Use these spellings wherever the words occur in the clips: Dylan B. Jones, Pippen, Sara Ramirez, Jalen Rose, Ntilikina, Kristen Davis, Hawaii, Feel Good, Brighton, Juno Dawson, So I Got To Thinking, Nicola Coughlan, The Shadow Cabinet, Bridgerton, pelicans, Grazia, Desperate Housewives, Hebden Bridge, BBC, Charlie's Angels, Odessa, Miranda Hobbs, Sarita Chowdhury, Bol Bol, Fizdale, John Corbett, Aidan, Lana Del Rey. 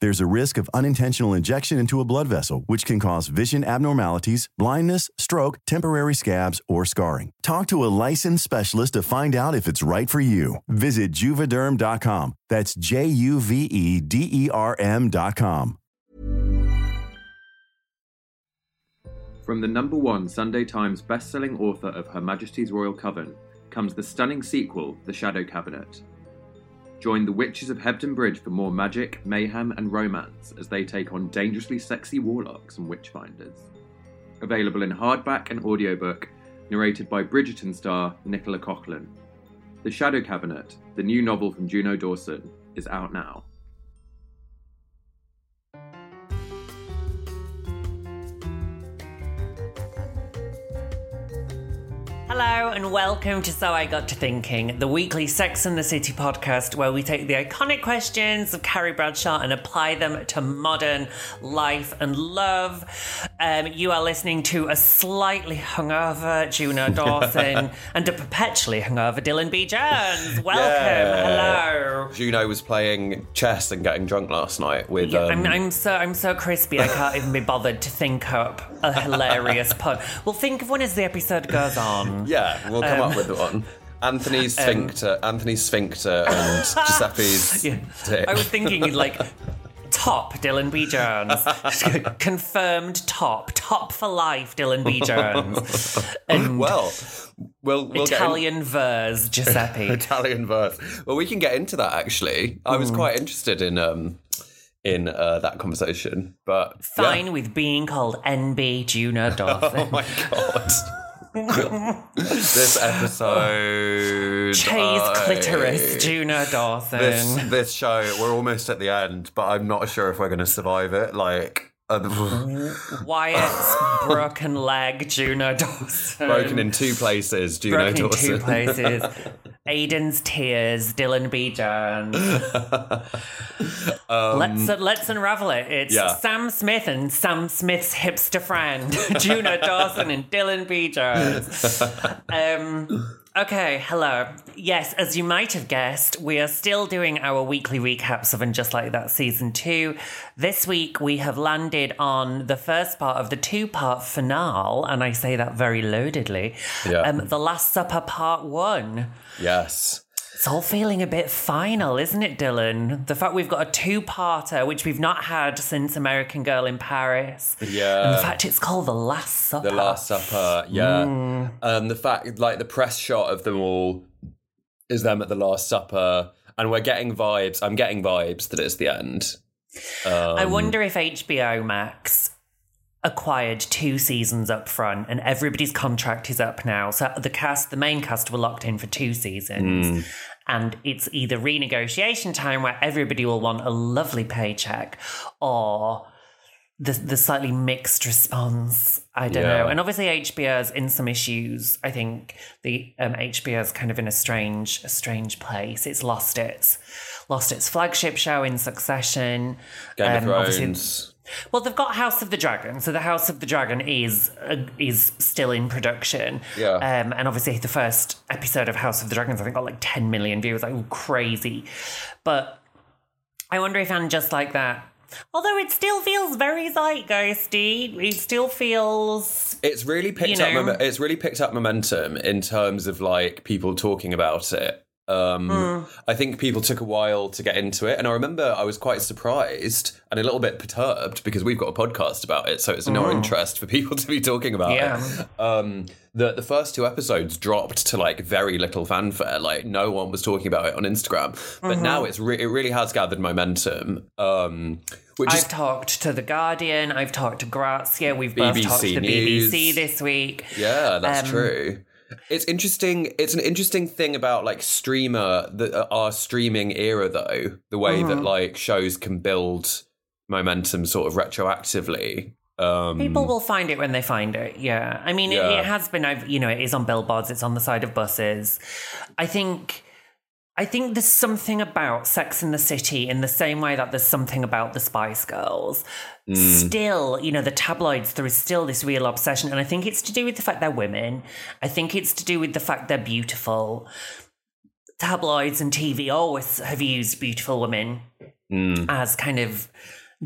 There's a risk of unintentional injection into a blood vessel, which can cause vision abnormalities, blindness, stroke, temporary scabs, or scarring. Talk to a licensed specialist to find out if it's right for you. Visit Juvederm.com. That's Juvederm.com. From the number one Sunday Times bestselling author of Her Majesty's Royal Coven comes the stunning sequel, The Shadow Cabinet. Join the witches of Hebden Bridge for more magic, mayhem and romance as they take on dangerously sexy warlocks and witchfinders. Available in hardback and audiobook, narrated by Bridgerton star Nicola Coughlan. The Shadow Cabinet, the new novel from Juno Dawson, is out now. Hello and welcome to So I Got To Thinking, the weekly Sex and the City podcast where we take the iconic questions of Carrie Bradshaw and apply them to modern life and love. You are listening to a slightly hungover Juno Dawson and a perpetually hungover Dylan B. Jones. Welcome. Yeah. Hello. Juno was playing chess and getting drunk last night with... Yeah, I'm so crispy I can't even be bothered to think up a hilarious pun. We'll think of one as the episode goes on. Yeah, we'll come up with one. Anthony's sphincter and Giuseppe's dick. I was thinking you'd like... Top Dylan B. Jones. Confirmed top. Top for life, Dylan B. Jones. And we'll Italian verse, Giuseppe. Italian verse. Well, we can get into that, actually. I was quite interested in that conversation. But fine with being called NB Juno Dawson. Oh, my God. This episode, clitoris, Juno Dawson. This show, we're almost at the end, but I'm not sure if we're going to survive it. Like Wyatt's broken leg, Juno Dawson. Broken in two places, Juno Dawson. Aidan's tears, Dylan B. Jones. Let's unravel it. It's Sam Smith and Sam Smith's hipster friend, Juno Dawson and Dylan B. Jones. Okay, hello. Yes, as you might have guessed, we are still doing our weekly recaps of And Just Like That Season 2. This week we have landed on the first part of the two-part finale, and I say that very loadedly, The Last Supper Part 1. Yes. It's all feeling a bit final, isn't it, Dylan? The fact we've got a two-parter, which we've not had since American Girl in Paris. Yeah. In fact, it's called The Last Supper. The Last Supper, yeah. The fact, like, the press shot of them all is them at the Last Supper, and we're getting vibes. I'm getting vibes that it's the end. I wonder if HBO Max acquired two seasons up front and everybody's contract is up now. So the main cast were locked in for two seasons. And it's either renegotiation time where everybody will want a lovely paycheck or the slightly mixed response. I don't know. And obviously HBO's in some issues. I think the HBO's kind of in a strange place. It's lost its flagship show in Succession. Game of Thrones. Well, they've got House of the Dragon, so the House of the Dragon is still in production. Yeah, and obviously the first episode of House of the Dragons, I think, got like 10 million viewers, like crazy. But I wonder if And Just Like That, although it still feels very zeitgeisty, it still feels it's really picked up momentum in terms of like people talking about it I think people took a while to get into it. And I remember I was quite surprised and a little bit perturbed because we've got a podcast about it. So it's in our interest for people to be talking about it. The first two episodes dropped to like very little fanfare. Like no one was talking about it on Instagram. But now it's it really has gathered momentum. I've talked to The Guardian. I've talked to Grazia. We've both talked to the BBC this week. Yeah, that's true. It's interesting. It's an interesting thing about like our streaming era, though, the way that like shows can build momentum sort of retroactively. People will find it when they find it. Yeah, I mean, it has been. It is on billboards. It's on the side of buses. I think there's something about Sex and the City in the same way that there's something about the Spice Girls. Still, the tabloids, there is still this real obsession. And I think it's to do with the fact they're women. I think it's to do with the fact they're beautiful. Tabloids and TV always have used beautiful women as kind of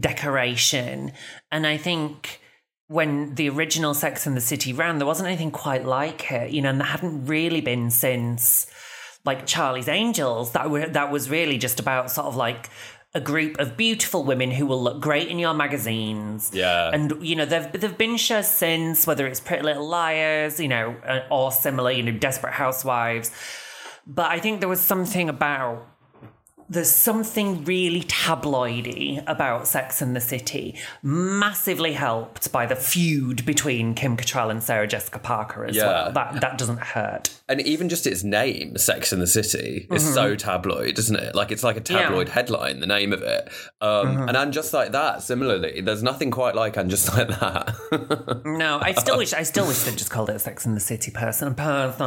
decoration. And I think when the original Sex and the City ran, there wasn't anything quite like it, and there hadn't really been since... like Charlie's Angels, that was really just about sort of like a group of beautiful women who will look great in your magazines. Yeah. And, there've been shows since, whether it's Pretty Little Liars, or similar, Desperate Housewives. But I think there was something about... there's something really tabloidy about Sex and the City, massively helped by the feud between Kim Cattrall and Sarah Jessica Parker as well. That doesn't hurt. And even just its name, Sex and the City, is so tabloid, isn't it? Like, it's like a tabloid headline, the name of it. And Just Like That, similarly, there's nothing quite like And Just Like That. No, I still wish they'd just called it Sex and the City personally. But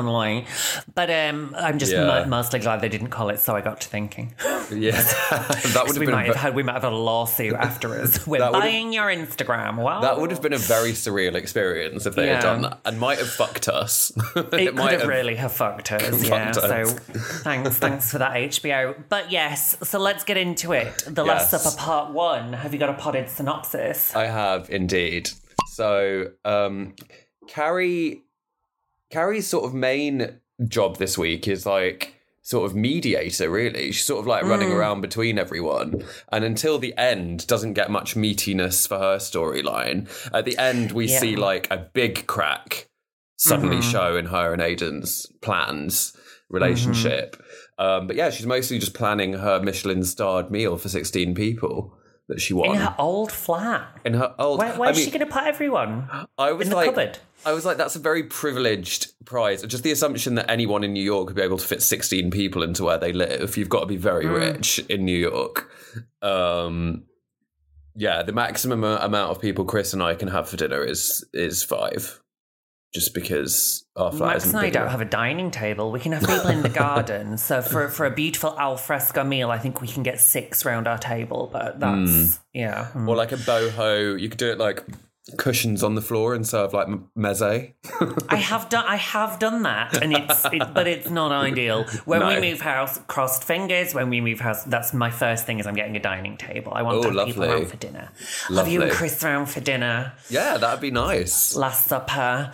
I'm just mostly glad they didn't call it So I Got To Thinking. Yeah, that would have been. We might have had a lawsuit afterwards. We're buying your Instagram. Wow, that would have been a very surreal experience if they had done that, and might have fucked us. It might have really have fucked us. Yeah. So thanks for that, HBO. But yes, so let's get into it. The Last Supper Part 1. Have you got a potted synopsis? I have indeed. So Carrie's sort of main job this week is like. Sort of mediator, really. She's sort of like running around between everyone. And until the end, doesn't get much meatiness for her storyline. At the end, we see like a big crack suddenly show in her and Aidan's plans, relationship. But yeah, she's mostly just planning her Michelin-starred meal for 16 people that she won. In her old flat. Where is she going to put everyone? Cupboard. I was like, that's a very privileged prize. Just the assumption that anyone in New York would be able to fit 16 people into where they live. You've got to be very rich in New York. The maximum amount of people Chris and I can have for dinner is 5. Just because our flat isn't big enough. Max and I don't have a dining table. We can have people in the garden. So for a beautiful alfresco meal, I think we can get 6 round our table. But that's, Or like a boho. You could do it like... cushions on the floor and serve like mezze. I have done that, and but it's not ideal. We move house, crossed fingers. When we move house, that's my first thing is I'm getting a dining table. I want to have people round for dinner. Lovely. Have you and Chris round for dinner? Yeah, that'd be nice. Last supper.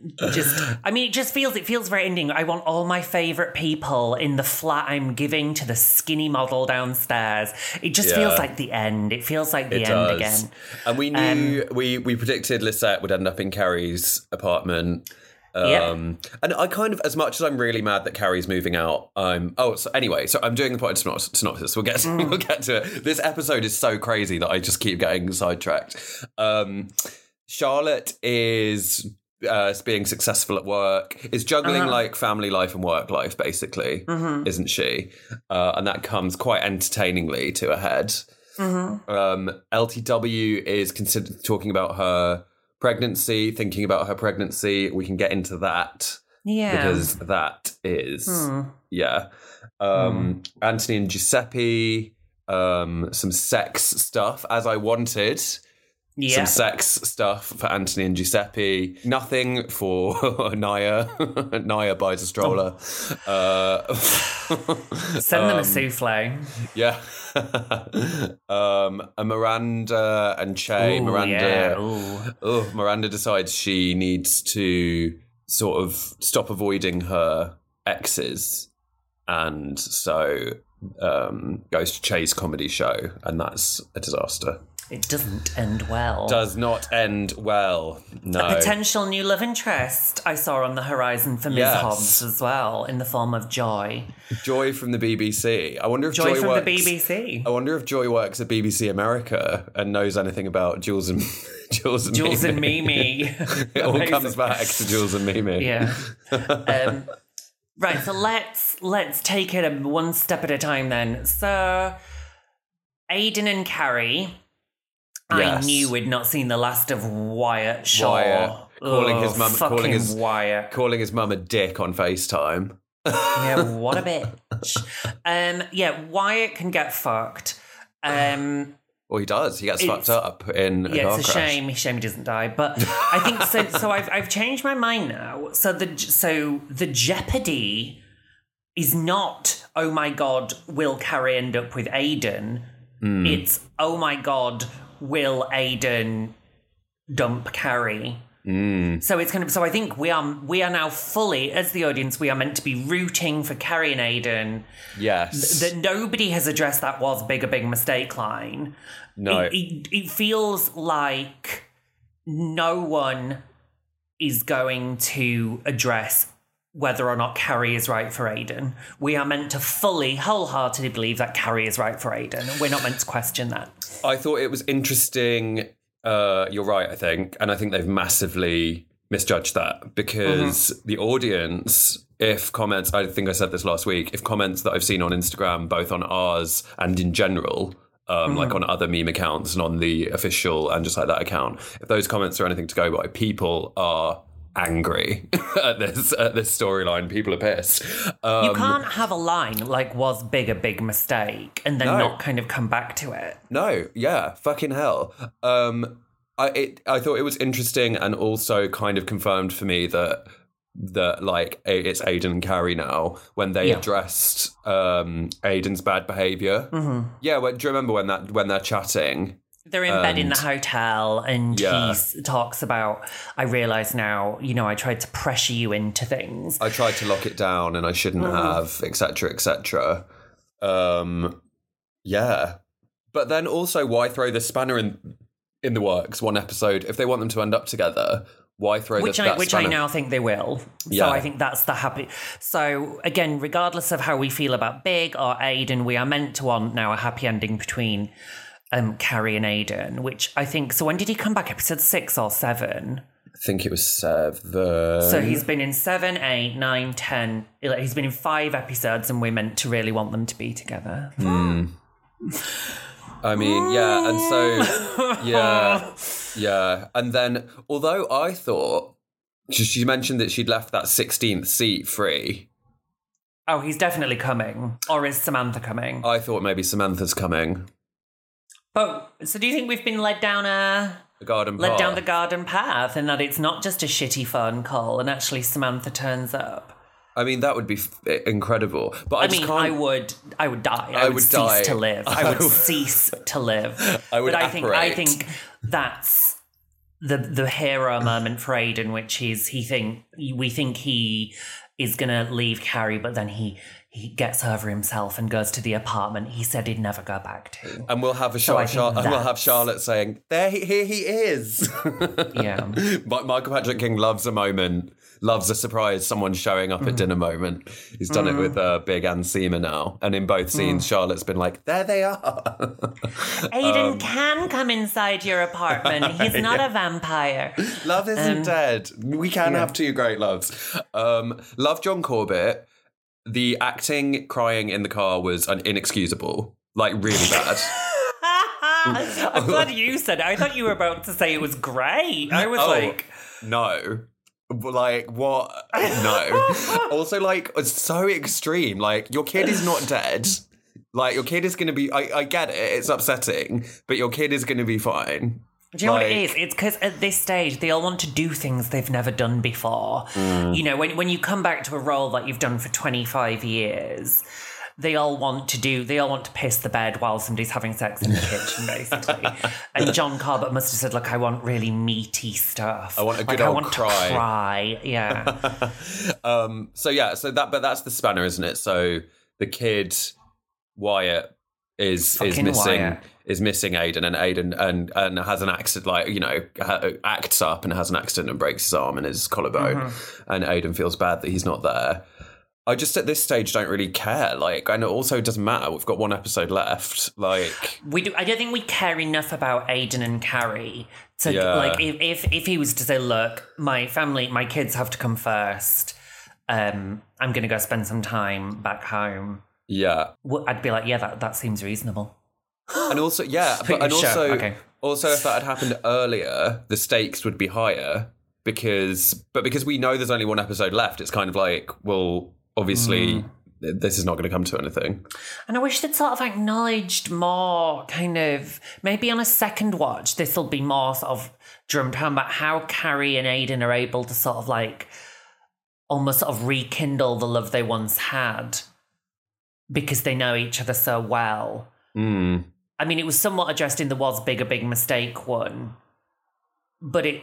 It feels very ending. I want all my favourite people in the flat I'm giving to the skinny model downstairs. It just feels like the end. It feels like the end again. And we knew, we predicted Lisette would end up in Carrie's apartment. And I kind of, as much as I'm really mad that Carrie's moving out, so I'm doing the point of synopsis. We'll get to it. This episode is so crazy that I just keep getting sidetracked. Charlotte is... being successful at work, is juggling like family life and work life, basically, isn't she? And that comes quite entertainingly to a head. LTW is considered talking about her pregnancy, thinking about her pregnancy. We can get into that. Yeah. Because that is, Anthony and Giuseppe, some sex stuff, as I wanted. Yeah. Some sex stuff for Anthony and Giuseppe. Nothing for Naya. Naya buys a stroller. Send them a souffle. Yeah. Miranda and Che. Miranda decides she needs to sort of stop avoiding her exes and so goes to Che's comedy show, and that's a disaster. It doesn't end well. Does not end well, no. A potential new love interest I saw on the horizon for Ms. Hobbs as well, in the form of Joy. Joy from the BBC. I wonder if Joy from works, the BBC. I wonder if Joy works at BBC America and knows anything about Jules and Mimi. It all comes back to Jules and Mimi. Yeah. Right, so let's take it one step at a time then. So, Aidan and Carrie... Yes. I knew we'd not seen the last of Wyatt Shaw. Calling his mum a dick on FaceTime. Yeah, what a bitch. Yeah, Wyatt can get fucked. Well, he does. He gets fucked up in a car crash. Shame he doesn't die. But I think so. So I've changed my mind now. So the jeopardy is not, oh my God, will Carrie end up with Aidan? Mm. It's, oh my God, will Aidan dump Carrie? Mm. So it's kind of, so I think we are now fully, as the audience, we are meant to be rooting for Carrie and Aidan. Yes. That nobody has addressed that was a big mistake line. No. It feels like no one is going to address whether or not Carrie is right for Aidan. We are meant to fully, wholeheartedly believe that Carrie is right for Aidan. We're not meant to question that. I thought it was interesting. You're right, I think. And I think they've massively misjudged that because the audience, if comments, I think I said this last week, if comments that I've seen on Instagram, both on ours and in general, like on other meme accounts and on the official And Just Like That account, if those comments are anything to go by, people are angry at this storyline. People are pissed. You can't have a line like "was a big mistake" and then not kind of come back to it. No, yeah, fucking hell. I thought it was interesting and also kind of confirmed for me that like it's Aidan and Carrie now when they addressed Aidan's bad behaviour. Mm-hmm. Yeah, well, do you remember when they're chatting? They're in bed in the hotel and he talks about, I realise now, you know, I tried to pressure you into things. I tried to lock it down and I shouldn't have, etc., etc. Yeah. But then also, why throw the spanner in the works one episode? If they want them to end up together, why throw the spanner? Which I now think they will. Yeah. So I think that's the happy... So again, regardless of how we feel about Big or Aidan, we are meant to want now a happy ending between... Carrie and Aidan, which I think... So when did he come back? Episode 6 or 7? I think it was 7. So he's been in 7, 8, 9, 10... He's been in 5 episodes and we're meant to really want them to be together. Mm. I mean, yeah, and so... Yeah, yeah. And then, although I thought... She mentioned that she'd left that 16th seat free... Oh, he's definitely coming. Or is Samantha coming? I thought maybe Samantha's coming. Oh, so do you think we've been led down the garden path, and that it's not just a shitty phone call, and actually Samantha turns up? I mean, that would be incredible. But I mean, I would die. I would cease to live. I would cease to live. I would. But I think that's the hero moment for Aidan, which is we think he is gonna leave Carrie, but then he gets over himself and goes to the apartment he said he'd never go back to. And we'll have Charlotte saying, "Here he is." Yeah. But Michael Patrick King loves a surprise, someone showing up at dinner moment. He's done it with Big and Seema now. And in both scenes, Charlotte's been like, "There they are." Aidan can come inside your apartment. He's not a vampire. Love isn't dead. We can have two great loves. Love John Corbett. The acting, crying in the car was inexcusable. Like, really bad. I'm glad you said it. I thought you were about to say it was great. I was no. Like, what? No. Also, like, it's so extreme. Like, your kid is not dead. Like, your kid is going to be... I get it. It's upsetting. But your kid is going to be fine. Do you know what it is? It's because at this stage, they all want to do things they've never done before. Mm. You know, when you come back to a role that you've done for 25 years, they all want to piss the bed while somebody's having sex in the kitchen, basically. And John Corbett must have said, "Look, I want really meaty stuff. I want a good old cry. To cry." Yeah. So that's the spanner, isn't it? So the kid Wyatt is missing Aidan, and Aidan and has an accident, like, you know, acts up and has an accident and breaks his arm and his collarbone, mm-hmm. and Aidan feels bad that he's not there. I just at this stage don't really care, like, and it also doesn't matter. We've got one episode left, like we do. I don't think we care enough about Aidan and Carrie to like if he was to say, look, my family, my kids have to come first. I'm gonna go spend some time back home. Yeah, I'd be like, yeah, that seems reasonable. And also, yeah, but, and sure, also, okay. Also, if that had happened earlier, the stakes would be higher because we know there's only one episode left. It's kind of like, well. Obviously, this is not going to come to anything. And I wish they'd sort of acknowledged more, kind of, maybe on a second watch, this will be more sort of drummed home about how Carrie and Aidan are able to sort of like almost sort of rekindle the love they once had because they know each other so well. Mm. I mean, it was somewhat addressed in the Was Big a Big Mistake one, but it...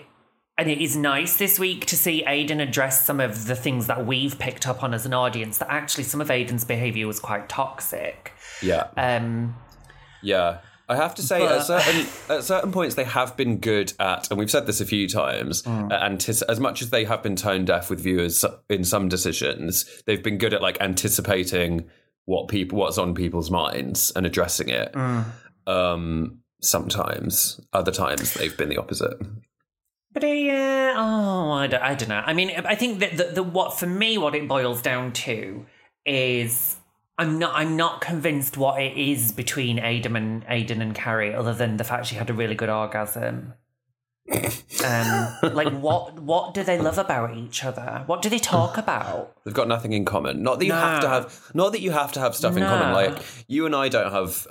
And it is nice this week to see Aidan address some of the things that we've picked up on as an audience, that actually some of Aidan's behaviour was quite toxic. Yeah. I have to say, but... at certain points they have been good at, and we've said this a few times, as much as they have been tone deaf with viewers in some decisions, they've been good at like anticipating what's on people's minds and addressing it. Mm. Sometimes. Other times they've been the opposite. But I don't know. I mean, I think that what it boils down to is I'm not convinced what it is between Aidan and Carrie, other than the fact she had a really good orgasm. Like what do they love about each other? What do they talk about? They've got nothing in common. Not that you have to have stuff in common. Like you and I don't have.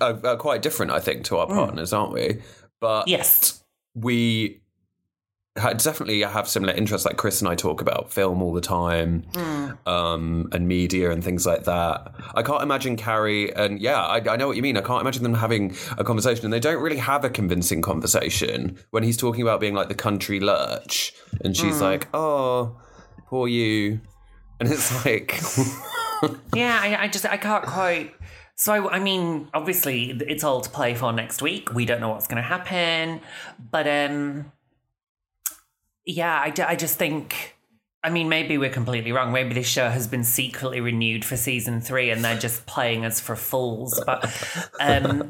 Are quite different, I think, to our partners, aren't we? But yes, we. Definitely have similar interests. Like Chris and I talk about film all the time, and media and things like that. I can't imagine Carrie and I know what you mean. I can't imagine them having a conversation, and they don't really have a convincing conversation when he's talking about being like the country lurch, and she's like, "Oh, poor you," and it's like, I can't quite. So, I mean, obviously, it's all to play for next week. We don't know what's going to happen, but yeah, I just think, I mean, maybe we're completely wrong. Maybe this show has been secretly renewed for season 3 and they're just playing us for fools, but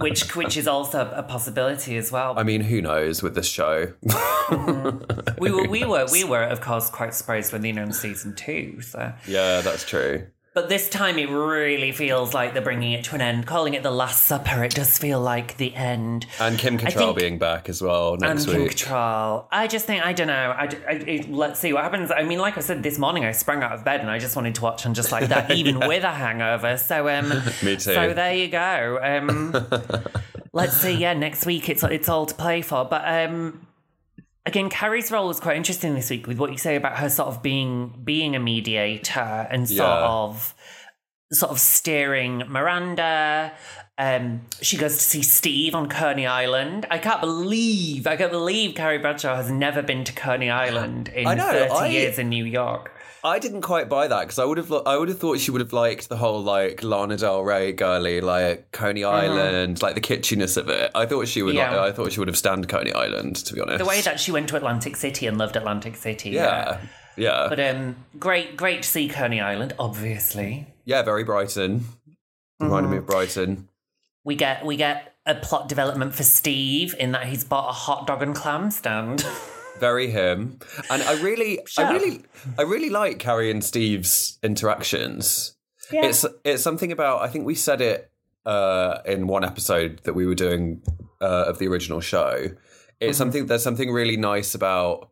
which is also a possibility as well. I mean, who knows with this show? We were, of course, quite surprised when they announced season 2. So. Yeah, that's true. But this time it really feels like they're bringing it to an end. Calling it The Last Supper, it does feel like the end. And Kim Cattrall being back as well next week. And Kim Cattrall. I just think, I don't know. Let's see what happens. I mean, like I said, this morning I sprang out of bed and I just wanted to watch And Just Like That, even with a hangover. So, me too. So there you go. Let's see. Yeah, next week it's all to play for. But again, Carrie's role was quite interesting this week with what you say about her sort of being a mediator and sort of steering Miranda. She goes to see Steve on Coney Island. I can't believe Carrie Bradshaw has never been to Coney Island in 30 years in New York. I didn't quite buy that because I would have thought she would have liked the whole like Lana Del Rey girly like Coney Island, like the kitschiness of it. I thought she would. Yeah. I thought she would have stand Coney Island, to be honest. The way that she went to Atlantic City and loved Atlantic City. Yeah. But great to see Coney Island, obviously. Yeah, very Brighton. Reminded me of Brighton. We get a plot development for Steve in that he's bought a hot dog and clam stand. Very him. And I really like Carrie and Steve's interactions. Yeah. It's something about, I think we said it in one episode that we were doing of the original show. It's something, there's something really nice about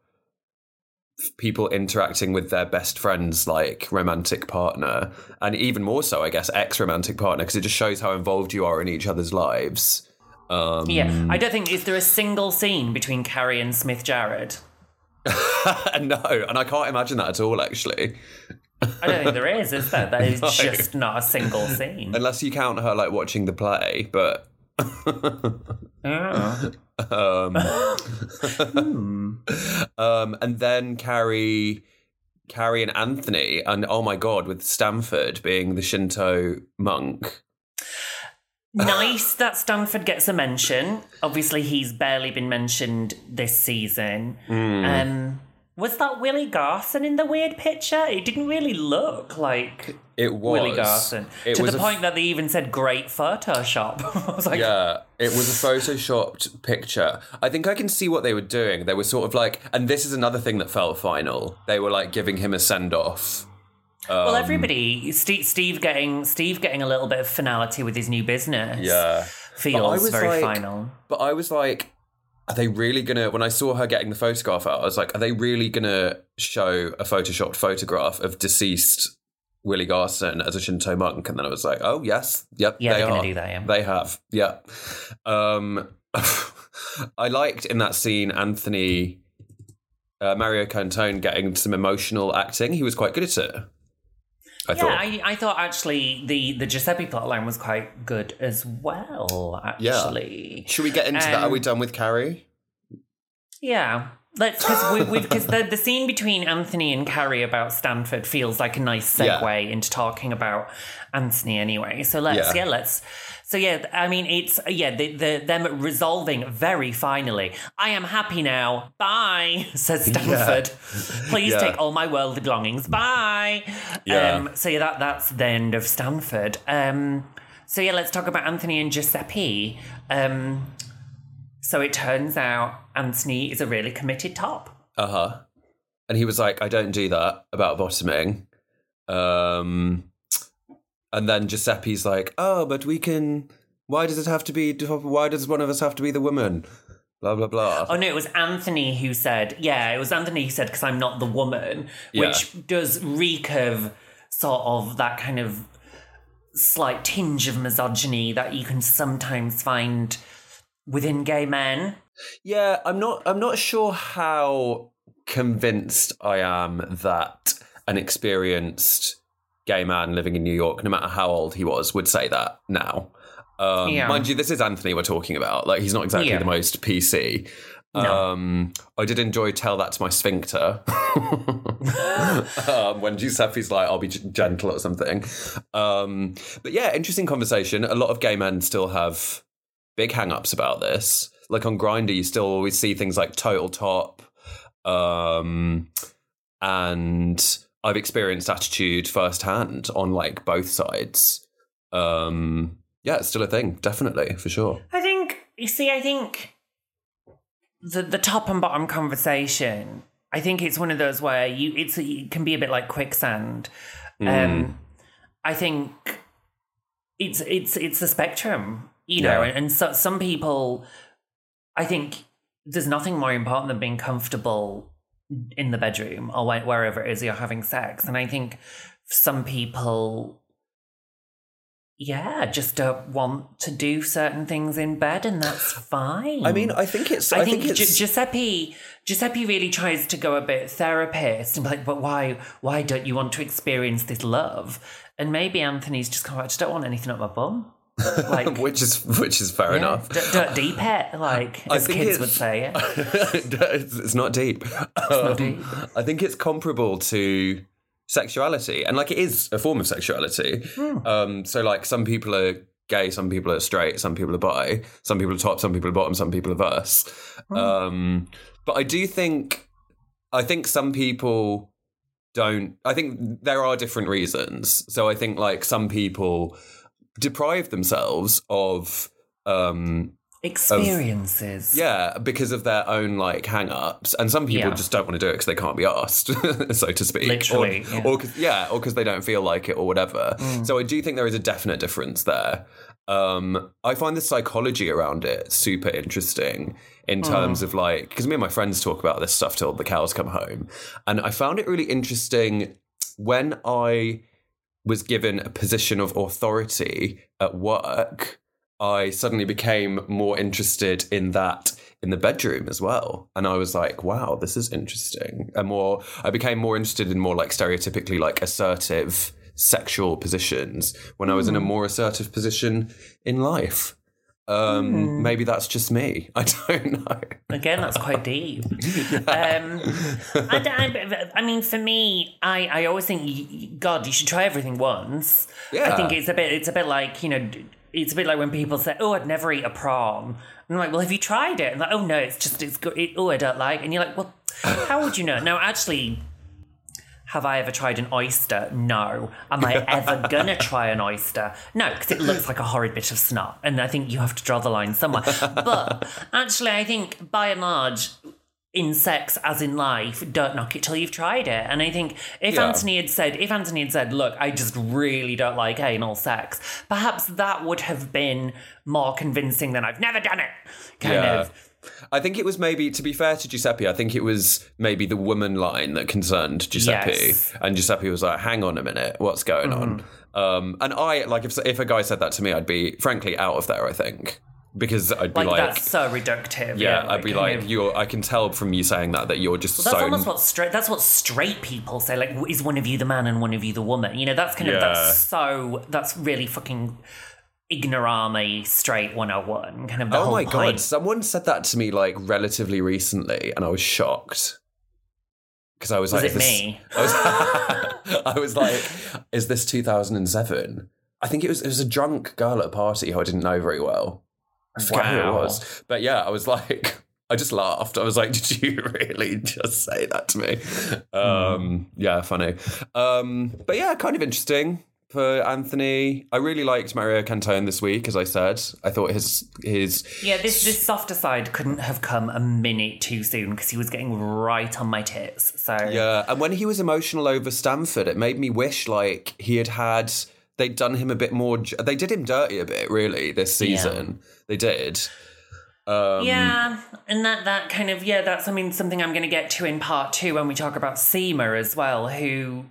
people interacting with their best friend's like romantic partner, and even more so, I guess, ex-romantic partner, because it just shows how involved you are in each other's lives. I don't think, is there a single scene between Carrie and Smith Jared? No, and I can't imagine that at all, actually. I don't think there is there? That is just not a single scene. Unless you count her, like, watching the play, but... And then Carrie Carrie and Anthony, and oh my God, with Stanford being the Shinto monk. Nice that Stanford gets a mention. Obviously, he's barely been mentioned this season. Was that Willie Garson in the weird picture? It didn't really look like it was Willie Garson. To the point that they even said great Photoshop. I was like, yeah, it was a Photoshopped picture. I think I can see what they were doing. They were sort of like, and this is another thing that felt final. They were like giving him a send off. Well, everybody, Steve getting a little bit of finality with his new business. Yeah, feels very like, final. But I was like, are they really gonna? When I saw her getting the photograph out, I was like, are they really gonna show a photoshopped photograph of deceased Willie Garson as a Shinto monk? And then I was like, oh yes, yep, yeah, they're gonna do that. Yeah, they have. Yeah. I liked in that scene Anthony, Mario Cantone getting some emotional acting. He was quite good at it. I thought actually the Giuseppe plotline was quite good as well, actually. Yeah. Should we get into that? Are we done with Carrie? Yeah. Because the scene between Anthony and Carrie about Stanford feels like a nice segue into talking about Anthony anyway. So them resolving very finally. I am happy now. Bye, says Stanford. Yeah. Please take all my worldly belongings. Bye. Yeah. That's the end of Stanford. Let's talk about Anthony and Giuseppe. So it turns out Anthony is a really committed top. Uh-huh. And he was like, I don't do that about bottoming. And then Giuseppe's like, oh, but we can... Why does one of us have to be the woman? Blah, blah, blah. Oh, no, it was Anthony who said... Yeah, it was Anthony who said, because I'm not the woman. Yeah. Which does reek of sort of that kind of slight tinge of misogyny that you can sometimes find within gay men. Yeah, I'm not sure how convinced I am that an experienced gay man living in New York, no matter how old he was, would say that now. Mind you, this is Anthony we're talking about. Like, he's not exactly the most PC. No. I did enjoy Tell That to My Sphincter when Giuseppe's like, I'll be gentle or something. But yeah, interesting conversation. A lot of gay men still have big hang-ups about this. Like on Grindr, you still always see things like total top. And I've experienced attitude firsthand on like both sides. It's still a thing, definitely, for sure. I think the top and bottom conversation, I think it's one of those where it can be a bit like quicksand. I think it's the spectrum, you know, and so some people, I think there's nothing more important than being comfortable in the bedroom or wherever it is you're having sex. And I think some people, just don't want to do certain things in bed, and that's fine. I mean, I think Giuseppe really tries to go a bit therapist and be like, but why don't you want to experience this love? And maybe Anthony's just kind of like, I just don't want anything up my bum. Like, which is fair enough. Don't deep it, like as kids would say. Yeah. It's not deep. It's not deep. I think it's comparable to sexuality, and like it is a form of sexuality. So like some people are gay, some people are straight, some people are bi, some people are top, some people are bottom, some people are verse. But I think some people don't. I think there are different reasons. So I think like some people deprive themselves of experiences because of their own like hang-ups, and some people just don't want to do it because they can't be asked, so to speak, literally, or because they don't feel like it or whatever. So I do think there is a definite difference there. I find the psychology around it super interesting in terms of like, because me and my friends talk about this stuff till the cows come home, and I found it really interesting when I was given a position of authority at work. I suddenly became more interested in that in the bedroom as well. And I was like, wow, this is interesting. I became more interested in more like stereotypically like assertive sexual positions when I was in a more assertive position in life. Maybe that's just me. I don't know. Again, that's quite deep. I mean, for me, I always think, God, you should try everything once. Yeah. I think it's a bit like, you know, it's a bit like when people say, oh, I'd never eat a prawn. And I'm like, well, have you tried it? And like, oh, no, it's good. I don't like it. And you're like, well, how would you know? No, actually, have I ever tried an oyster? No. Am I ever going to try an oyster? No, because it looks like a horrid bit of snot. And I think you have to draw the line somewhere. But actually, I think by and large, in sex as in life, don't knock it till you've tried it. And I think if Anthony had said, look, I just really don't like anal sex, perhaps that would have been more convincing than I've never done it kind of. I think it was maybe, to be fair to Giuseppe, I think it was maybe the woman line that concerned Giuseppe. Yes. And Giuseppe was like, hang on a minute, what's going on? And I, like, if a guy said that to me, I'd be, frankly, out of there, I think. Because I'd be like... That's so reductive. Yeah, I'd be like, I can tell from you saying that you're just so... That's almost what straight people say, like, is one of you the man and one of you the woman? You know, that's kind of, that's really fucking... Ignorami straight 101 kind of the whole point. Oh my God, someone said that to me like relatively recently and I was shocked. Because I was like... Was it me? I was like, is this 2007? I think it was a drunk girl at a party who I didn't know very well. I forget who it was. But yeah, I was like... I just laughed. I was like, did you really just say that to me? Yeah, funny. But yeah, kind of interesting. For Anthony, I really liked Mario Cantone this week, as I said. I thought his this softer side couldn't have come a minute too soon because he was getting right on my tits. So yeah, and when he was emotional over Stanford, it made me wish like they'd done him a bit more. They did him dirty a bit, really, this season. Yeah. They did. And that kind of, that's something I'm going to get to in part two when we talk about Seema as well, who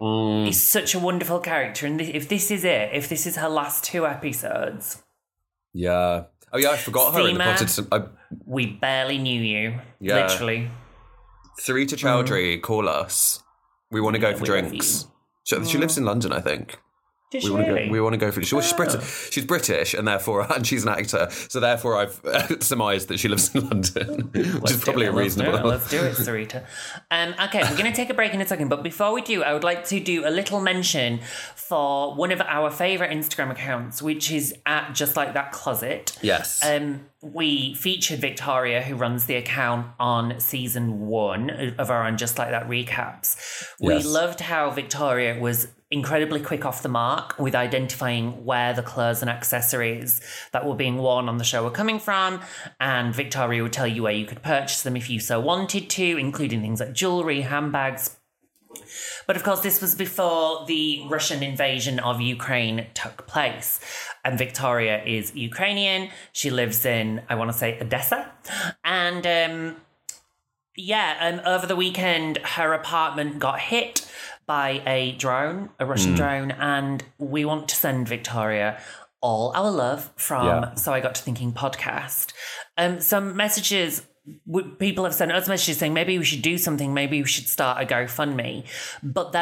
is such a wonderful character. And if this is her last two episodes. Yeah. Oh, yeah, I forgot Seema, her in the potted... We barely knew you, literally. Sarita Chowdhury, call us. We want to go for drinks. She lives in London, I think. We want to go for it. She's British, and therefore, and she's an actor, so therefore, I've surmised that she lives in London, which is probably reasonable. Let's do it, Sarita. Okay, we're going to take a break in a second, but before we do, I would like to do a little mention for one of our favourite Instagram accounts, which is at Just Like That Closet. Yes. We featured Victoria, who runs the account, on season 1 of our And Just Like That recaps. We loved how Victoria was incredibly quick off the mark with identifying where the clothes and accessories that were being worn on the show were coming from, and Victoria would tell you where you could purchase them if you so wanted to, including things like jewellery, handbags. But of course, this was before the Russian invasion of Ukraine took place. And Victoria is Ukrainian. She lives in, I want to say, Odessa. And over the weekend, her apartment got hit by a drone, a Russian drone, and we want to send Victoria all our love from So I Got To Thinking podcast. Some messages, people have sent us messages saying maybe we should do something, maybe we should start a GoFundMe, but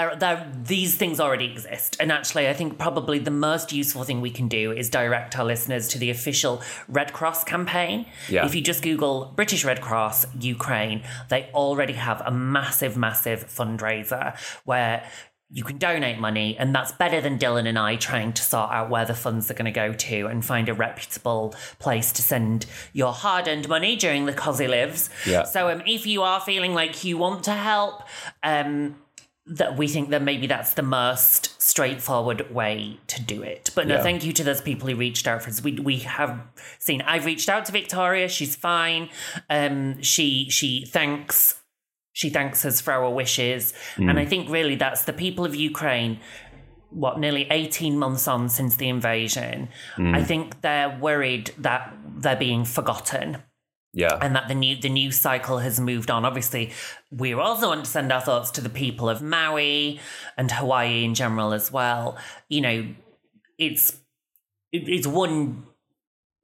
these things already exist. And actually, I think probably the most useful thing we can do is direct our listeners to the official Red Cross campaign. Yeah. If you just Google British Red Cross Ukraine, they already have a massive, massive fundraiser where you can donate money, and that's better than Dylan and I trying to sort out where the funds are going to go to and find a reputable place to send your hard-earned money during the cosy lives. Yeah. So if you are feeling like you want to help, that we think that maybe that's the most straightforward way to do it. But no, thank you to those people who reached out for us. We have seen. I've reached out to Victoria. She's fine. She thanks us for our wishes. And I think really that's the people of Ukraine, nearly 18 months on since the invasion. I think they're worried that they're being forgotten. Yeah. And that the new cycle has moved on. Obviously, we also want to send our thoughts to the people of Maui and Hawaii in general as well. You know, it's one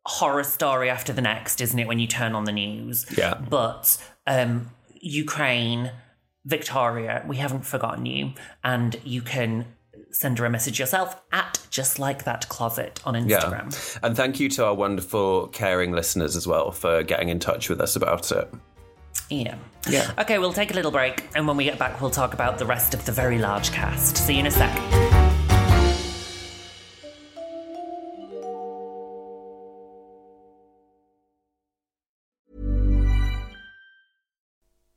horror story after the next, isn't it, when you turn on the news? Yeah. But... Ukraine, Victoria, we haven't forgotten you, and you can send her a message yourself at Just Like That Closet on Instagram. Yeah. And thank you to our wonderful, caring listeners as well for getting in touch with us about it. Yeah. Yeah. Okay, we'll take a little break, and when we get back, we'll talk about the rest of the very large cast. See you in a sec.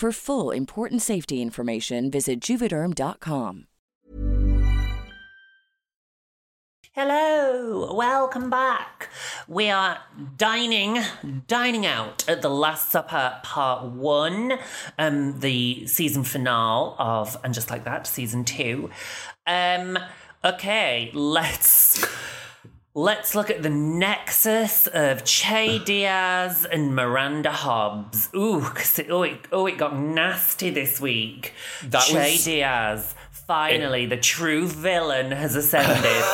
For full, important safety information, visit Juvederm.com. Hello, welcome back. We are dining out at The Last Supper Part 1, the season finale of And Just Like That, Season 2. Okay, Let's look at the nexus of Che Diaz and Miranda Hobbs. Ooh, it got nasty this week. Che Diaz, finally, the true villain has ascended.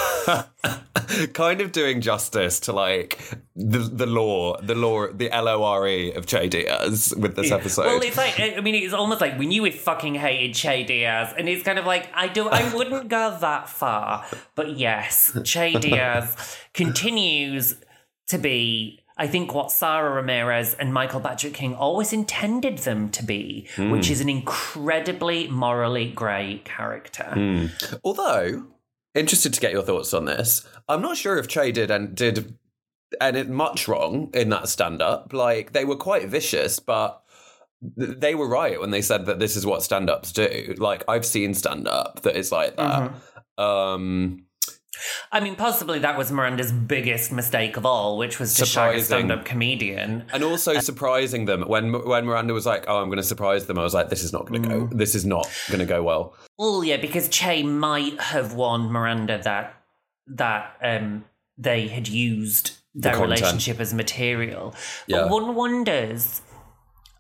Kind of doing justice to, like, the lore, the L-O-R-E of Che Diaz with this episode. Well, it's like, I mean, it's almost like we knew we fucking hated Che Diaz, and it's kind of like, I wouldn't go that far, but yes, Che Diaz continues to be, I think, what Sarah Ramirez and Michael Patrick King always intended them to be, which is an incredibly morally grey character. Although, interested to get your thoughts on this. I'm not sure if Che did much wrong in that stand-up. Like, they were quite vicious, but they were right when they said that this is what stand-ups do. Like, I've seen stand-up that is like that. Mm-hmm. I mean, possibly that was Miranda's biggest mistake of all, which was to shag a stand-up comedian. And also surprising them. When Miranda was like, oh, I'm going to surprise them, I was like, this is not going to go well. Well, yeah, because Che might have warned Miranda that they had used their relationship as material. Yeah. But one wonders,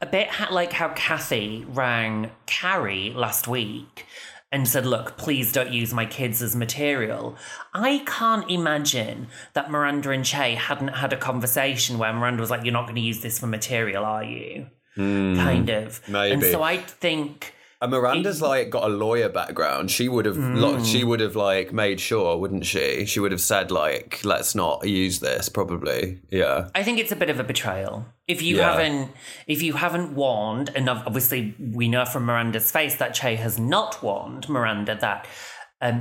a bit like how Kathy rang Carrie last week and said, look, please don't use my kids as material. I can't imagine that Miranda and Che hadn't had a conversation where Miranda was like, you're not going to use this for material, are you? Kind of. Maybe. And so I think... And Miranda's, like, got a lawyer background. She would have, like, made sure, wouldn't she? She would have said, like, let's not use this, probably. Yeah. I think it's a bit of a betrayal. If you haven't warned, and obviously we know from Miranda's face that Che has not warned Miranda that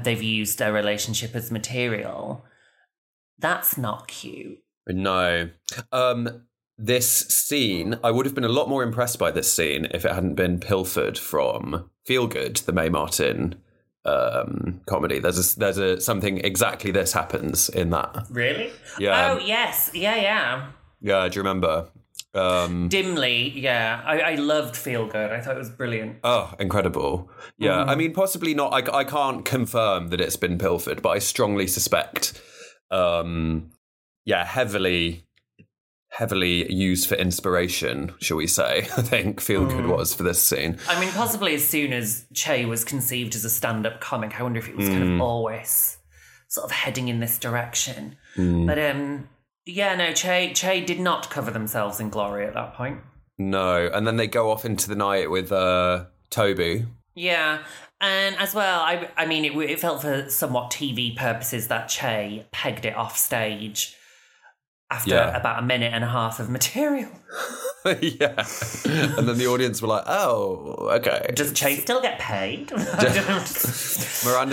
they've used their relationship as material. That's not cute. No. This scene, I would have been a lot more impressed by this scene if it hadn't been pilfered from Feel Good, the Mae Martin comedy. There's something exactly this happens in that. Really? Yeah. Oh, yes. Yeah, yeah. Yeah, do you remember? Dimly, yeah. I loved Feel Good. I thought it was brilliant. Oh, incredible. Yeah, I mean, possibly not. I can't confirm that it's been pilfered, but I strongly suspect, heavily used for inspiration, shall we say. I think Feel Good was for this scene. I mean, possibly as soon as Che was conceived as a stand-up comic, I wonder if it was kind of always sort of heading in this direction. But Che did not cover themselves in glory at that point. No, and then they go off into the night with Toby. Yeah, and as well, I mean, it felt for somewhat TV purposes that Che pegged it off stage after about a minute and a half of material. Yeah. And then the audience were like, oh, okay. Does Che still get paid? Miranda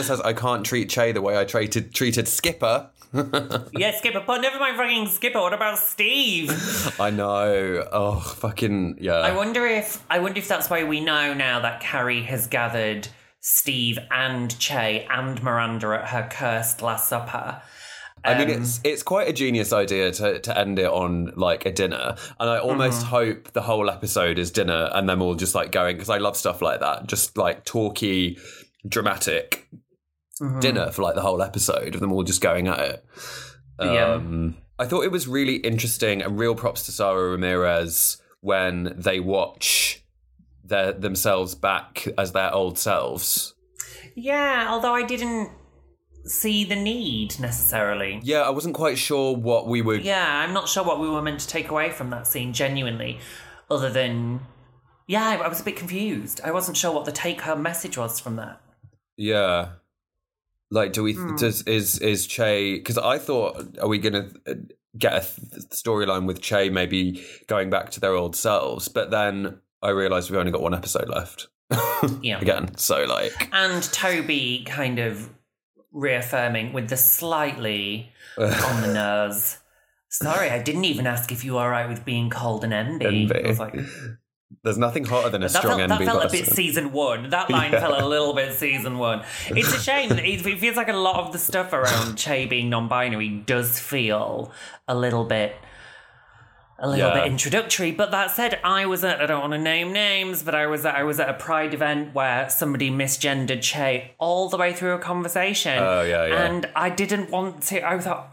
says, I can't treat Che the way I treated Skipper. Yeah, Skipper. But never mind fucking Skipper. What about Steve? I know. Oh, fucking, yeah. I wonder if that's why we know now that Carrie has gathered Steve and Che and Miranda at her cursed Last Supper. I mean, it's quite a genius idea to end it on, like, a dinner. And I almost hope the whole episode is dinner and them all just, like, going, because I love stuff like that, just, like, talky, dramatic dinner for, like, the whole episode of them all just going at it. I thought it was really interesting, and real props to Sara Ramirez when they watch themselves back as their old selves. Yeah, although I didn't see the need necessarily. Yeah, I wasn't quite sure what we were... Yeah, I'm not sure what we were meant to take away from that scene, genuinely, other than... Yeah, I was a bit confused. I wasn't sure what the take-home message was from that. Yeah. Like, do we... Is Che... Because I thought, are we going to get a storyline with Che maybe going back to their old selves? But then I realised we've only got one episode left. Yeah. Again, so, like... And Toby kind of... reaffirming with the slightly on the nose. Sorry, I didn't even ask if you were all right with being called an MB. I was like, there's nothing hotter than a strong MB. That felt a bit season one. That line felt a little bit season one. It's a shame. It feels like a lot of the stuff around Che being non-binary does feel a little bit introductory, but that said, I don't want to name names, but I was at a Pride event where somebody misgendered Che all the way through a conversation. Oh, yeah, yeah. And I didn't want to. I thought,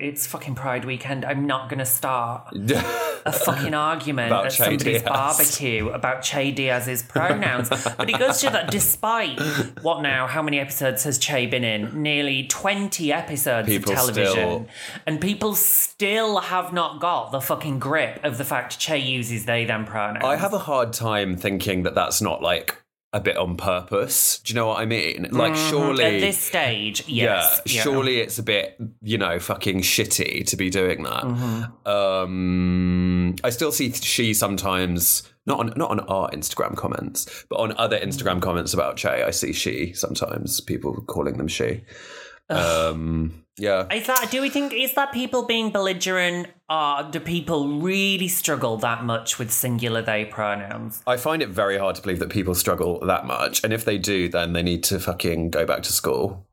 it's fucking Pride weekend. I'm not going to start a fucking argument at somebody's barbecue about Che Diaz's pronouns. But it goes to that despite what now, how many episodes has Che been in? Nearly 20 episodes of television. And people still have not got the fucking grip of the fact Che uses they, them pronouns. I have a hard time thinking that that's not, like, a bit on purpose. Do you know what I mean? Like, surely... At this stage, yes. Yeah, surely it's a bit, fucking shitty to be doing that. Mm-hmm. I still see she sometimes... Not on our Instagram comments, but on other Instagram comments about Che, I see she sometimes, people calling them she. Yeah. Do we think people being belligerent, or do people really struggle that much with singular they pronouns? I find it very hard to believe that people struggle that much. And if they do, then they need to fucking go back to school.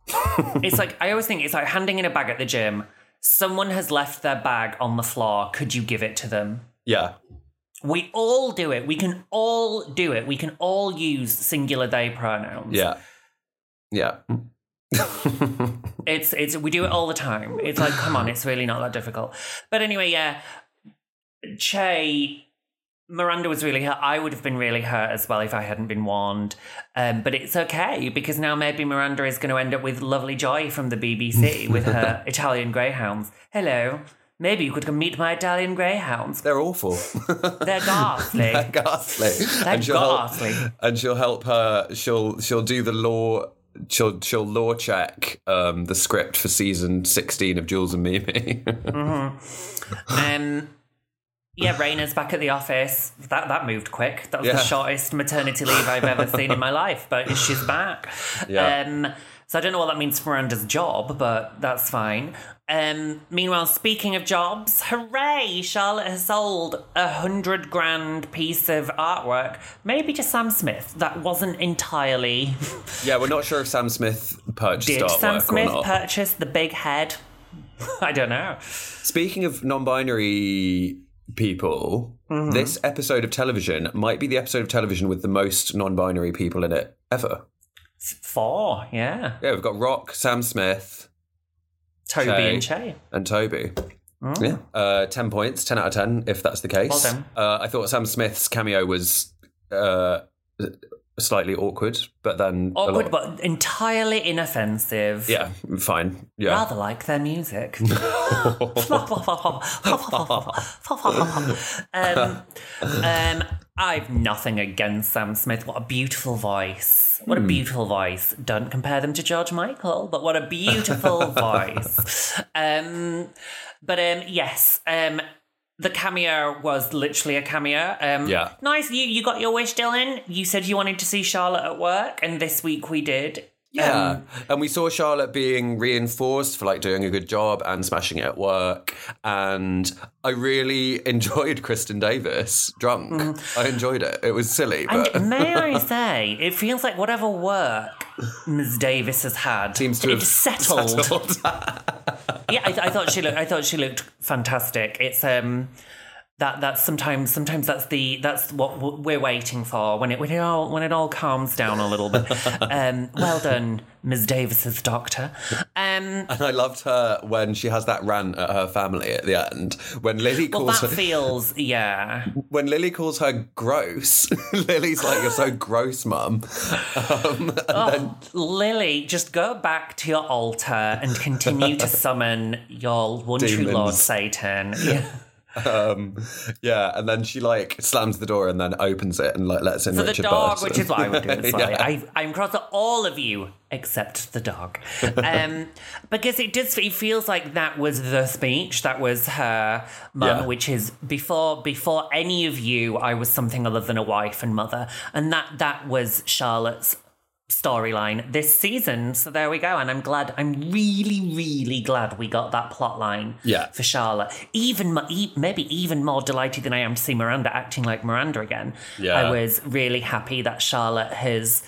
It's like, I always think it's like handing in a bag at the gym. Someone has left their bag on the floor. Could you give it to them? Yeah. We all do it. We can all do it. We can all use singular they pronouns. Yeah. Yeah. It's we do it all the time. It's like, come on, it's really not that difficult. But anyway, yeah, Che, Miranda was really hurt. I would have been really hurt as well if I hadn't been warned. But it's okay, because now maybe Miranda is going to end up with Lovely Joy from the BBC with her Italian greyhounds. Hello. Maybe you could come meet my Italian greyhounds. They're awful. They're ghastly. They're ghastly. They're ghastly. And she'll help her. She'll do the law. She'll law check the script for season 16 of Jules and Mimi. Yeah, Raina's back at the office. That moved quick. That was the shortest maternity leave I've ever seen in my life, but she's back. Yeah. So I don't know what that means for Miranda's job, but that's fine. Meanwhile, speaking of jobs, hooray! Charlotte has sold $100,000 piece of artwork, maybe to Sam Smith. That wasn't entirely. Yeah, we're not sure if Sam Smith purchased artwork or not. Did Sam Smith purchase the big head? I don't know. Speaking of non-binary people, this episode of television might be the episode of television with the most non-binary people in it ever. 4, yeah. Yeah, we've got Rock, Sam Smith, Toby and Che. And Toby. Mm. Yeah. 10 points, 10 out of 10, if that's the case. Well done. I thought Sam Smith's cameo was slightly awkward, but then... Awkward, but entirely inoffensive. Yeah, fine. Yeah. Rather like their music. I've nothing against Sam Smith. What a beautiful voice. What a beautiful voice. Don't compare them to George Michael, but what a beautiful voice. Yes, The cameo was literally a cameo. Yeah. Nice. You got your wish, Dylan. You said you wanted to see Charlotte at work, and this week we did. Yeah. And we saw Charlotte being reinforced for like doing a good job and smashing it at work. And I really enjoyed Kristen Davis drunk. Mm. I enjoyed it. It was silly. But... And may I say, it feels like whatever work Ms. Davis has had seems to have settled. Yeah, I thought she looked fantastic. It's that's sometimes that's what we're waiting for when it all calms down a little bit. Well done, Ms. Davis's doctor. And I loved her when she has that rant at her family at the end when Lily calls her. When Lily calls her gross, Lily's like, "You're so gross, Mum." Lily, just go back to your altar and continue to summon your one true Lord Satan. Yeah. And then she like slams the door and then opens it and like lets in Richard Burton. So the dog, which is what I would do as well. I'm cross at all of you except the dog, because it feels like that was the speech, that was her mum, which is before any of you, I was something other than a wife and mother, and that was Charlotte's storyline this season. So there we go. And I'm really, really glad we got that plot line for Charlotte. Maybe even more delighted than I am to see Miranda acting like Miranda again. Yeah. I was really happy that Charlotte has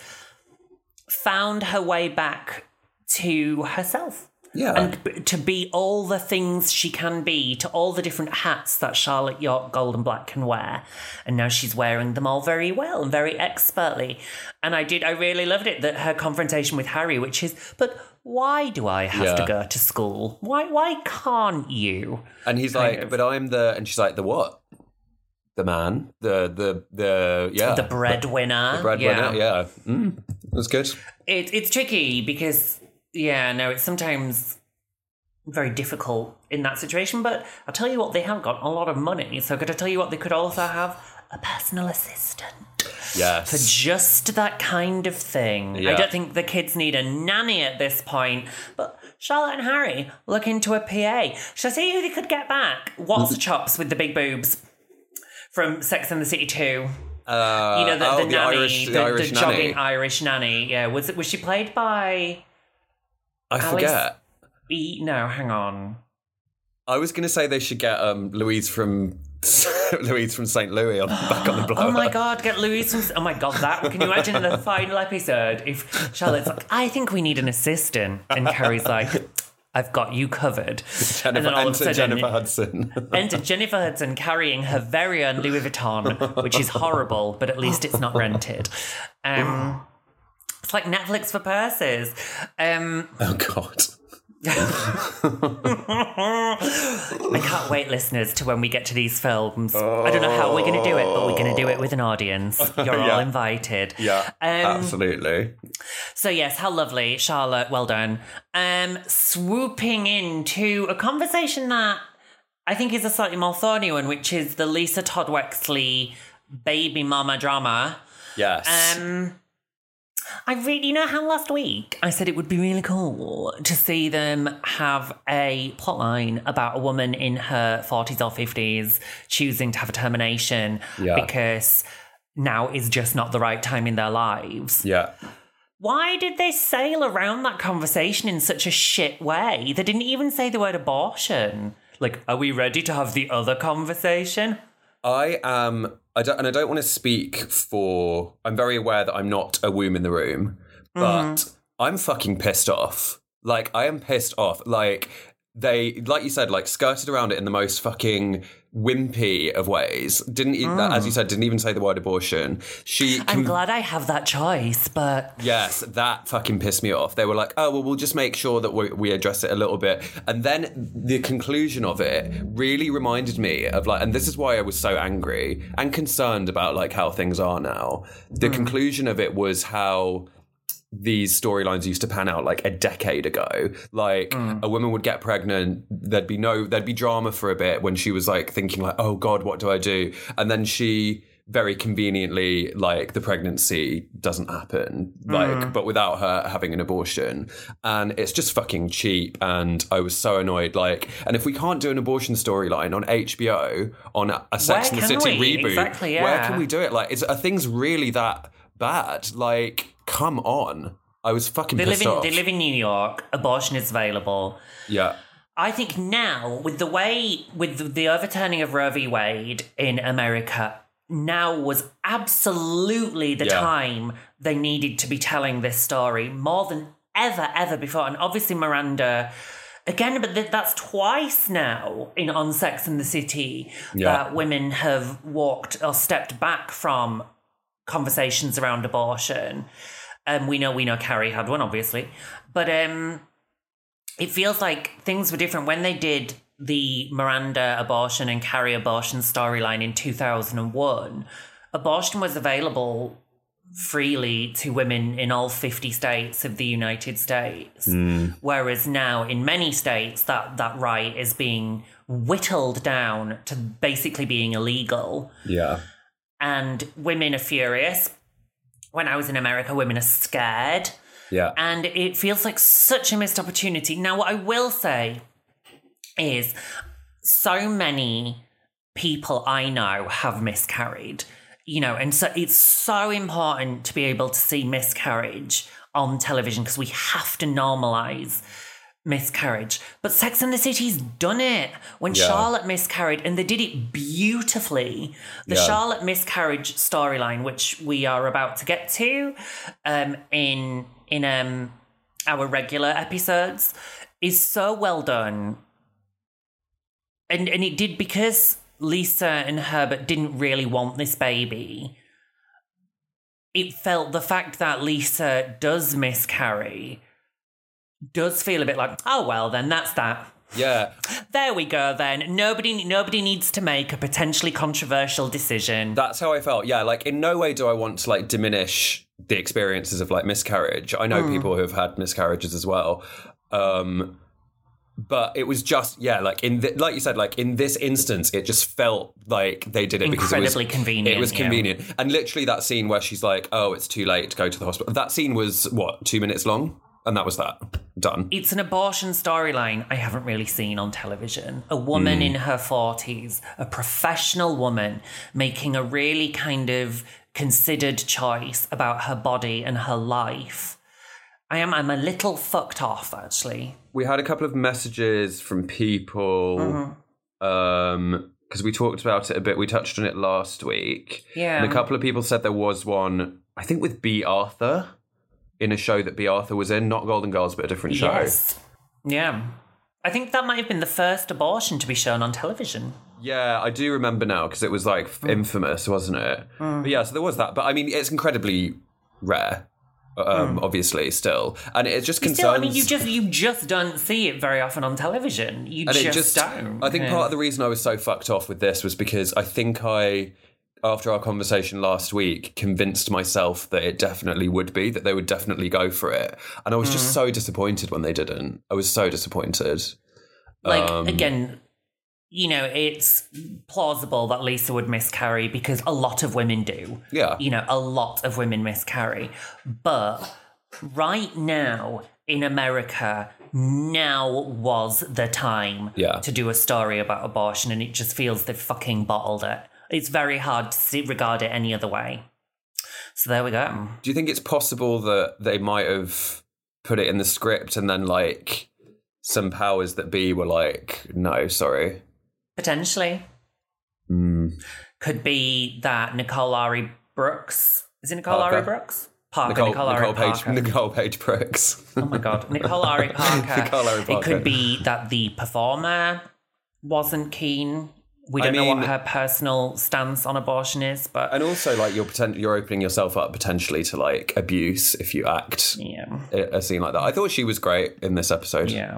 found her way back to herself. Yeah. And to be all the things she can be, to all the different hats that Charlotte York Gold and Black can wear. And now she's wearing them all very well and very expertly. And I really loved it, that her confrontation with Harry, which is, but why do I have to go to school? Why can't you? And he's like, but I'm the, and she's like, the what? The man, the the breadwinner. The breadwinner, yeah. That's good. It's tricky because... Yeah, no, it's sometimes very difficult in that situation, but I'll tell you what, they have got a lot of money, so could I tell you what, they could also have a personal assistant. Yes. For just that kind of thing. Yeah. I don't think the kids need a nanny at this point, but Charlotte and Harry look into a PA. Shall I see who they could get back? What's the chops with the big boobs from Sex and the City 2? The nanny, Irish nanny. Jogging Irish nanny. Yeah, was she played by... I forget. No, hang on. I was going to say they should get Louise from St. Louis back on the blower. Oh my God, get Louise from... Oh my God, that... Can you imagine in the final episode if Charlotte's like, I think we need an assistant, and Carrie's like, I've got you covered. Enter Jennifer Hudson carrying her very own Louis Vuitton, which is horrible, but at least it's not rented. It's like Netflix for purses. Oh, God. I can't wait, listeners, to when we get to these films. Oh. I don't know how we're going to do it, but we're going to do it with an audience. You're all invited. Yeah, absolutely. So, yes, how lovely. Charlotte, well done. Swooping into a conversation that I think is a slightly more thorny one, which is the Lisa Todd Wexley baby mama drama. Yes. How last week I said it would be really cool to see them have a plotline about a woman in her 40s or 50s choosing to have a termination because now is just not the right time in their lives. Yeah. Why did they sail around that conversation in such a shit way? They didn't even say the word abortion. Like, are we ready to have the other conversation? I don't want to speak for... I'm very aware that I'm not a womb in the room, but I'm fucking pissed off. Like, I am pissed off. Like, they, like you said, like, skirted around it in the most fucking wimpy of ways. As you said, didn't even say the word abortion. I'm glad I have that choice, but... Yes, that fucking pissed me off. They were like, oh, well, we'll just make sure that we address it a little bit. And then the conclusion of it really reminded me of, like, and this is why I was so angry and concerned about, like, how things are now. The conclusion of it was how... these storylines used to pan out like a decade ago. Like a woman would get pregnant, there'd be drama for a bit when she was like thinking like, oh God, what do I do? And then she very conveniently, like, the pregnancy doesn't happen, like, but without her having an abortion. And it's just fucking cheap. And I was so annoyed. Like, and if we can't do an abortion storyline on HBO, on a Sex and the City reboot, exactly, yeah. Where can we do it? Like, are things really that bad? Like, come on. I was fucking pissed off. They live in New York. Abortion is available. Yeah. I think now, with the overturning of Roe v. Wade in America, now was absolutely the time they needed to be telling this story more than ever before. And obviously Miranda, again, but that's twice now on Sex and the City that women have walked or stepped back from conversations around abortion. We know Carrie had one, obviously, but it feels like things were different when they did the Miranda abortion and Carrie abortion storyline in 2001. Abortion was available freely to women in all 50 states of the United States, whereas now in many states that right is being whittled down to basically being illegal. Yeah, and women are furious. When I was in America, women are scared. Yeah. And it feels like such a missed opportunity. Now, what I will say is so many people I know have miscarried, and so it's so important to be able to see miscarriage on television because we have to normalize miscarriage. But Sex and the City's done it. When Charlotte miscarried, and they did it beautifully. The Charlotte miscarriage storyline, which we are about to get to in our regular episodes, is so well done. And it did, because Lisa and Herbert didn't really want this baby, it felt the fact that Lisa does miscarry does feel a bit like, oh, well, then that's that. Yeah. There we go, then. Nobody needs to make a potentially controversial decision. That's how I felt. Yeah, like, in no way do I want to, like, diminish the experiences of, like, miscarriage. I know people who have had miscarriages as well. But it was just, like you said, like, in this instance, it just felt like they did it because it was incredibly convenient. It was convenient. Yeah. And literally that scene where she's like, oh, it's too late to go to the hospital. That scene was, what, 2 minutes long? And that was that. Done. It's an abortion storyline I haven't really seen on television. A woman in her 40s, a professional woman, making a really kind of considered choice about her body and her life. I'm a little fucked off, actually. We had a couple of messages from people because we talked about it a bit. We touched on it last week. Yeah. And a couple of people said there was one, I think with B. Arthur, in a show that B. Arthur was in, not Golden Girls, but a different show. Yes. Yeah. I think that might have been the first abortion to be shown on television. Yeah, I do remember now, because it was, like, infamous, wasn't it? But yeah, so there was that. But, I mean, it's incredibly rare, obviously, still. And it just concerns... Still, I mean, you just don't see it very often on television. You just don't. I think part of the reason I was so fucked off with this was because I think I... after our conversation last week, convinced myself that it definitely would be, that they would definitely go for it. And I was just so disappointed when they didn't. I was so disappointed. Like, again, it's plausible that Lisa would miscarry because a lot of women do. Yeah. A lot of women miscarry. But right now in America, now was the time to do a story about abortion, and it just feels they've fucking bottled it. It's very hard to regard it any other way. So there we go. Do you think it's possible that they might have put it in the script and then, like, some powers that be were like, no, sorry? Potentially. Could be that Nicole Ari Brooks... Is it Nicole Ari Brooks? Parker. Nicole Ari Parker. Nicole Page Brooks. Oh, my God. Nicole Ari Parker. Nicole Ari Parker. It could be that the performer wasn't keen... We don't know what her personal stance on abortion is, but... And also, like, you're opening yourself up potentially to, like, abuse if you act a scene like that. I thought she was great in this episode. Yeah.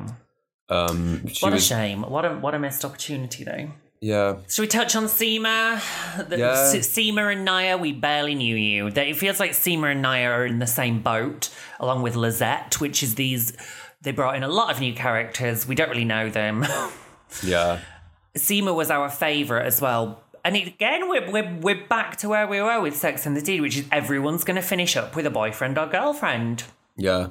What a shame. What a missed opportunity, though. Yeah. Should we touch on Seema? Seema and Naya, we barely knew you. It feels like Seema and Naya are in the same boat, along with Lizette, which is these... They brought in a lot of new characters. We don't really know them. Yeah. Seema was our favourite as well, And again, we're back to where we were with Sex and the City, which is everyone's going to finish up with a boyfriend or girlfriend. Yeah.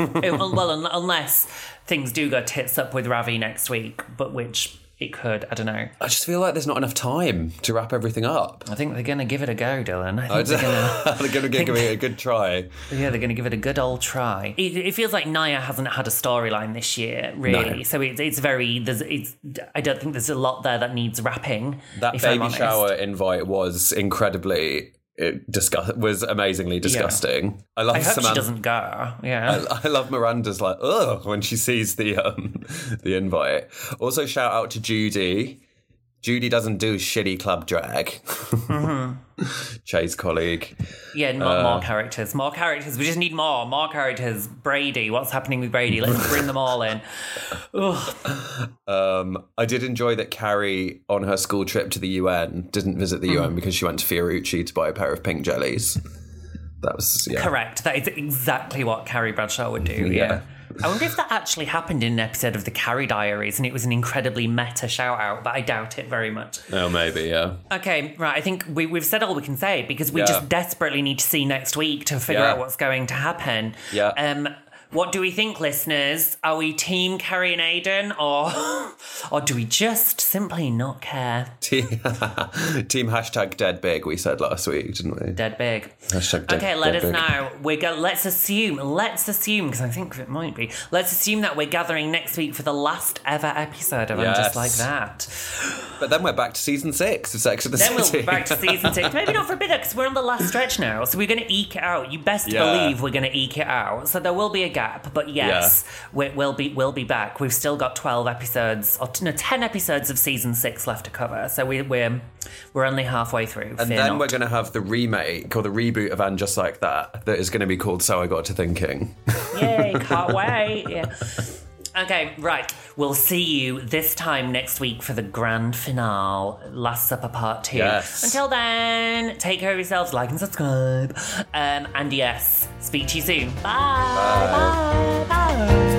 Unless things do go tits up with Ravi next week, but which it could, I don't know. I just feel like there's not enough time to wrap everything up. I think they're going to give it a go, Dylan. They're going to give it a good try. Yeah, they're going to give it a good old try. It feels like Naya hasn't had a storyline this year, really. No. So I don't think there's a lot there that needs wrapping. That baby shower invite was incredibly... was amazingly disgusting. Yeah. I love. I hope Samantha, she doesn't go. Yeah, I love Miranda's like ugh when she sees the invite. Also, shout out to Judy. Judy doesn't do shitty club drag. Mm-hmm. Che's colleague. Yeah, more characters. We just need more characters. Brady, what's happening with Brady? Let's bring them all in. I did enjoy that Carrie, on her school trip to the UN, didn't visit the UN because she went to Fiorucci to buy a pair of pink jellies. That was, yeah. Correct. That is exactly what Carrie Bradshaw would do, yeah. I wonder if that actually happened in an episode of the Carrie Diaries and it was an incredibly meta shout-out, but I doubt it very much. Oh, maybe, yeah. Okay, right, I think we've said all we can say because we just desperately need to see next week to figure out what's going to happen. Yeah. What do we think, listeners? Are we team Carrie and Aidan or do we just simply not care? Team hashtag dead big, we said last week, didn't we? Dead big. Hashtag dead, okay, let dead us big. Know. Let's assume, because I think it might be, let's assume that we're gathering next week for the last ever episode of And Just Like That. But then we're back to season 6 of Sex and the City. Then we'll be back to season 6. Maybe not for a bit, because we're on the last stretch now, so we're going to eke it out. You best believe we're going to eke it out. So there will be a gap. But yes, we'll be back. We've still got 12 episodes, or 10 episodes of season 6 left to cover. So we're only halfway through. And then we're going to have the remake or the reboot of And Just Like that is going to be called So I Got To Thinking. Yay! Can't wait. Yeah. Okay, right. We'll see you this time next week for the grand finale, Last Supper Part 2. Yes. Until then, take care of yourselves, like and subscribe. And yes, speak to you soon. Bye. Bye. Bye. Bye.